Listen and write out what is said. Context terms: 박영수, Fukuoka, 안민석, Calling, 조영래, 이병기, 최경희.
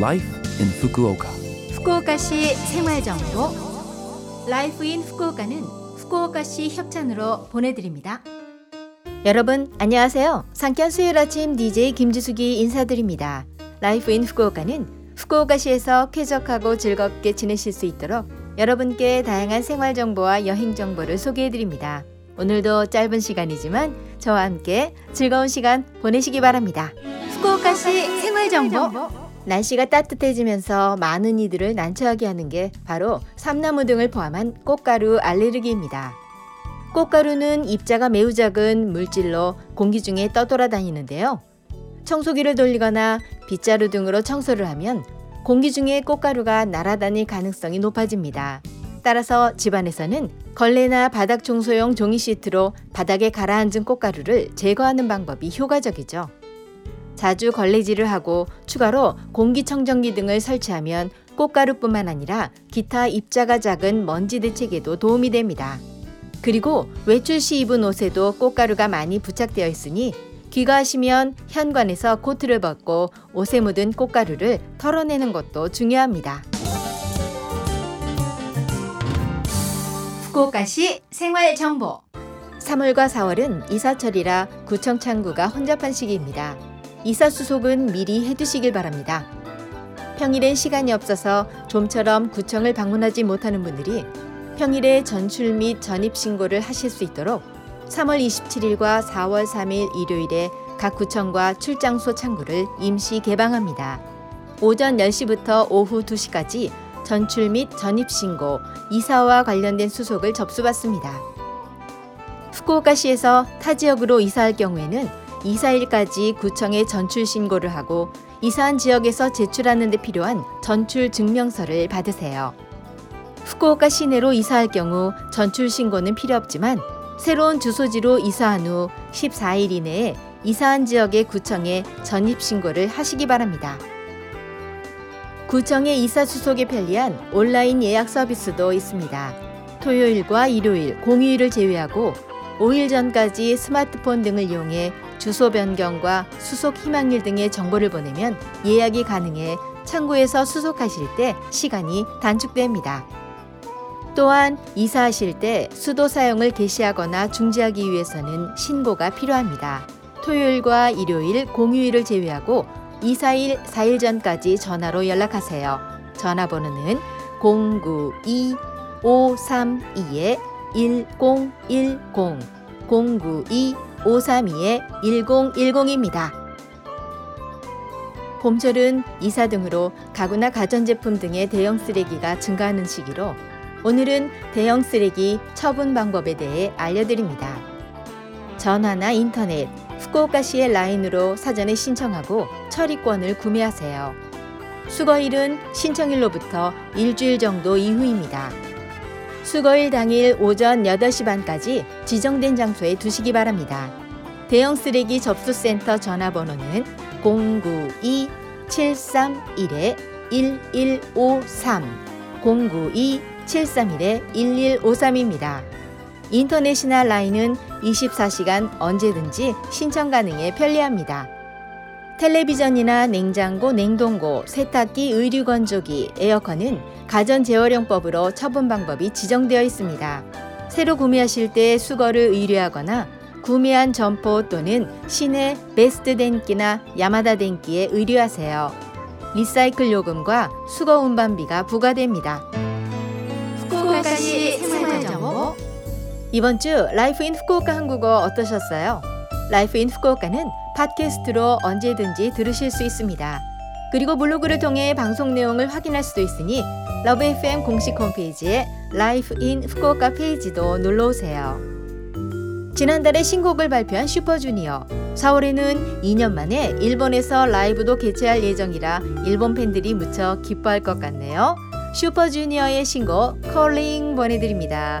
Life in Fukuoka. 후쿠오카시 생활정보 Life in Fukuoka는 후쿠오카시 협찬으로 보내드립니다. 여러분 안녕하세요. 상쾌한 수요일 아침 DJ 김지숙이 인사드립니다. Life in Fukuoka는 후쿠오카시에서 쾌적하고 즐겁게 지내실 수 있도록 여러분께 다양한 생활정보와 여행정보를 소개해드립니다. 오늘도 짧은 시간이지만 저와 함께 즐거운 시간 보내시기 바랍니다. 후쿠오카시 생활정보. 날씨가 따뜻해지면서 많은 이들을 난처하게 하는 게 바로 삼나무 등을 포함한 꽃가루 알레르기입니다. 꽃가루는 입자가 매우 작은 물질로 공기 중에 떠돌아다니는데요. 청소기를 돌리거나 빗자루 등으로 청소를 하면 공기 중에 꽃가루가 날아다닐 가능성이 높아집니다. 따라서 집안에서는 걸레나 바닥 청소용 종이 시트로 바닥에 가라앉은 꽃가루를 제거하는 방법이 효과적이죠. 자주 걸레질을 하고 추가로 공기청정기 등을 설치하면 꽃가루뿐만 아니라 기타 입자가 작은 먼지 대책에도 도움이 됩니다. 그리고 외출 시 입은 옷에도 꽃가루가 많이 부착되어 있으니 귀가하시면 현관에서 코트를 벗고 옷에 묻은 꽃가루를 털어내는 것도 중요합니다. 후쿠오카시 생활정보. 3월과 4월은 이사철이라 구청 창구가 혼잡한 시기입니다. 이사 수속은 미리 해두시길 바랍니다. 평일엔 시간이 없어서 좀처럼 구청을 방문하지 못하는 분들이 평일에 전출 및 전입 신고를 하실 수 있도록 3월 27일과 4월 3일 일요일에 각 구청과 출장소 창구를 임시 개방합니다. 오전 10시부터 오후 2시까지 전출 및 전입 신고, 이사와 관련된 수속을 접수받습니다. 후쿠오카시에서 타 지역으로 이사할 경우에는 이사일까지 구청에 전출 신고를 하고 이사한 지역에서 제출하는 데 필요한 전출 증명서를 받으세요. 후쿠오카 시내로 이사할 경우 전출 신고는 필요 없지만 새로운 주소지로 이사한 후 14일 이내에 이사한 지역의 구청에 전입 신고를 하시기 바랍니다. 구청의 이사 수속에 편리한 온라인 예약 서비스도 있습니다. 토요일과 일요일, 공휴일을 제외하고 5일 전까지 스마트폰 등을 이용해 주소 변경과 수속 희망일 등의 정보를 보내면 예약이 가능해 창구에서 수속하실 때 시간이 단축됩니다. 또한 이사하실 때 수도 사용을 개시하거나 중지하기 위해서는 신고가 필요합니다. 토요일과 일요일, 공휴일을 제외하고 이사일 4일 전까지 전화로 연락하세요. 전화번호는 092-532-1010, 092-532-1010입니다. 봄철은 이사 등으로 가구나 가전제품 등의 대형 쓰레기가 증가하는 시기로 오늘은 대형 쓰레기 처분 방법에 대해 알려드립니다. 전화나 인터넷, 후쿠오카시의 라인으로 사전에 신청하고 처리권을 구매하세요. 수거일은 신청일로부터 일주일 정도 이후입니다. 수거일 당일 오전 8시 반까지 지정된 장소에 두시기 바랍니다. 대형 쓰레기 접수센터 전화번호는 092-731-1153, 092-731-1153입니다. 인터넷이나 라인은 24시간 언제든지 신청 가능해 편리합니다. 텔레비전이나 냉장고, 냉동고, 세탁기, 의류 건조기, 에어컨은 가전재활용법으로 처분 방법이 지정되어 있습니다. 새로 구매하실 때 수거를 의뢰하거나 구매한 점포 또는 시내 베스트 덴키나 야마다 덴키에 의뢰하세요. 리사이클 요금과 수거 운반비가 부과됩니다. 후쿠오카시 생활정보. 이번 주 라이프 인 후쿠오카 한국어 어떠셨어요? 라이프 인 후쿠오카는 팟캐스트로 언제든지 들으실 수 있습니다. 그리고 블로그를 통해 방송 내용을 확인할 수도 있으니 러브 FM 공식 홈페이지에 라이프 인 후쿠오카 페이지도 놀러오세요. 지난달에 신곡을 발표한 슈퍼주니어. 4월에는 2년 만에 일본에서 라이브도 개최할 예정이라 일본 팬들이 무척 기뻐할 것 같네요. 슈퍼주니어의 신곡 Calling 보내드립니다.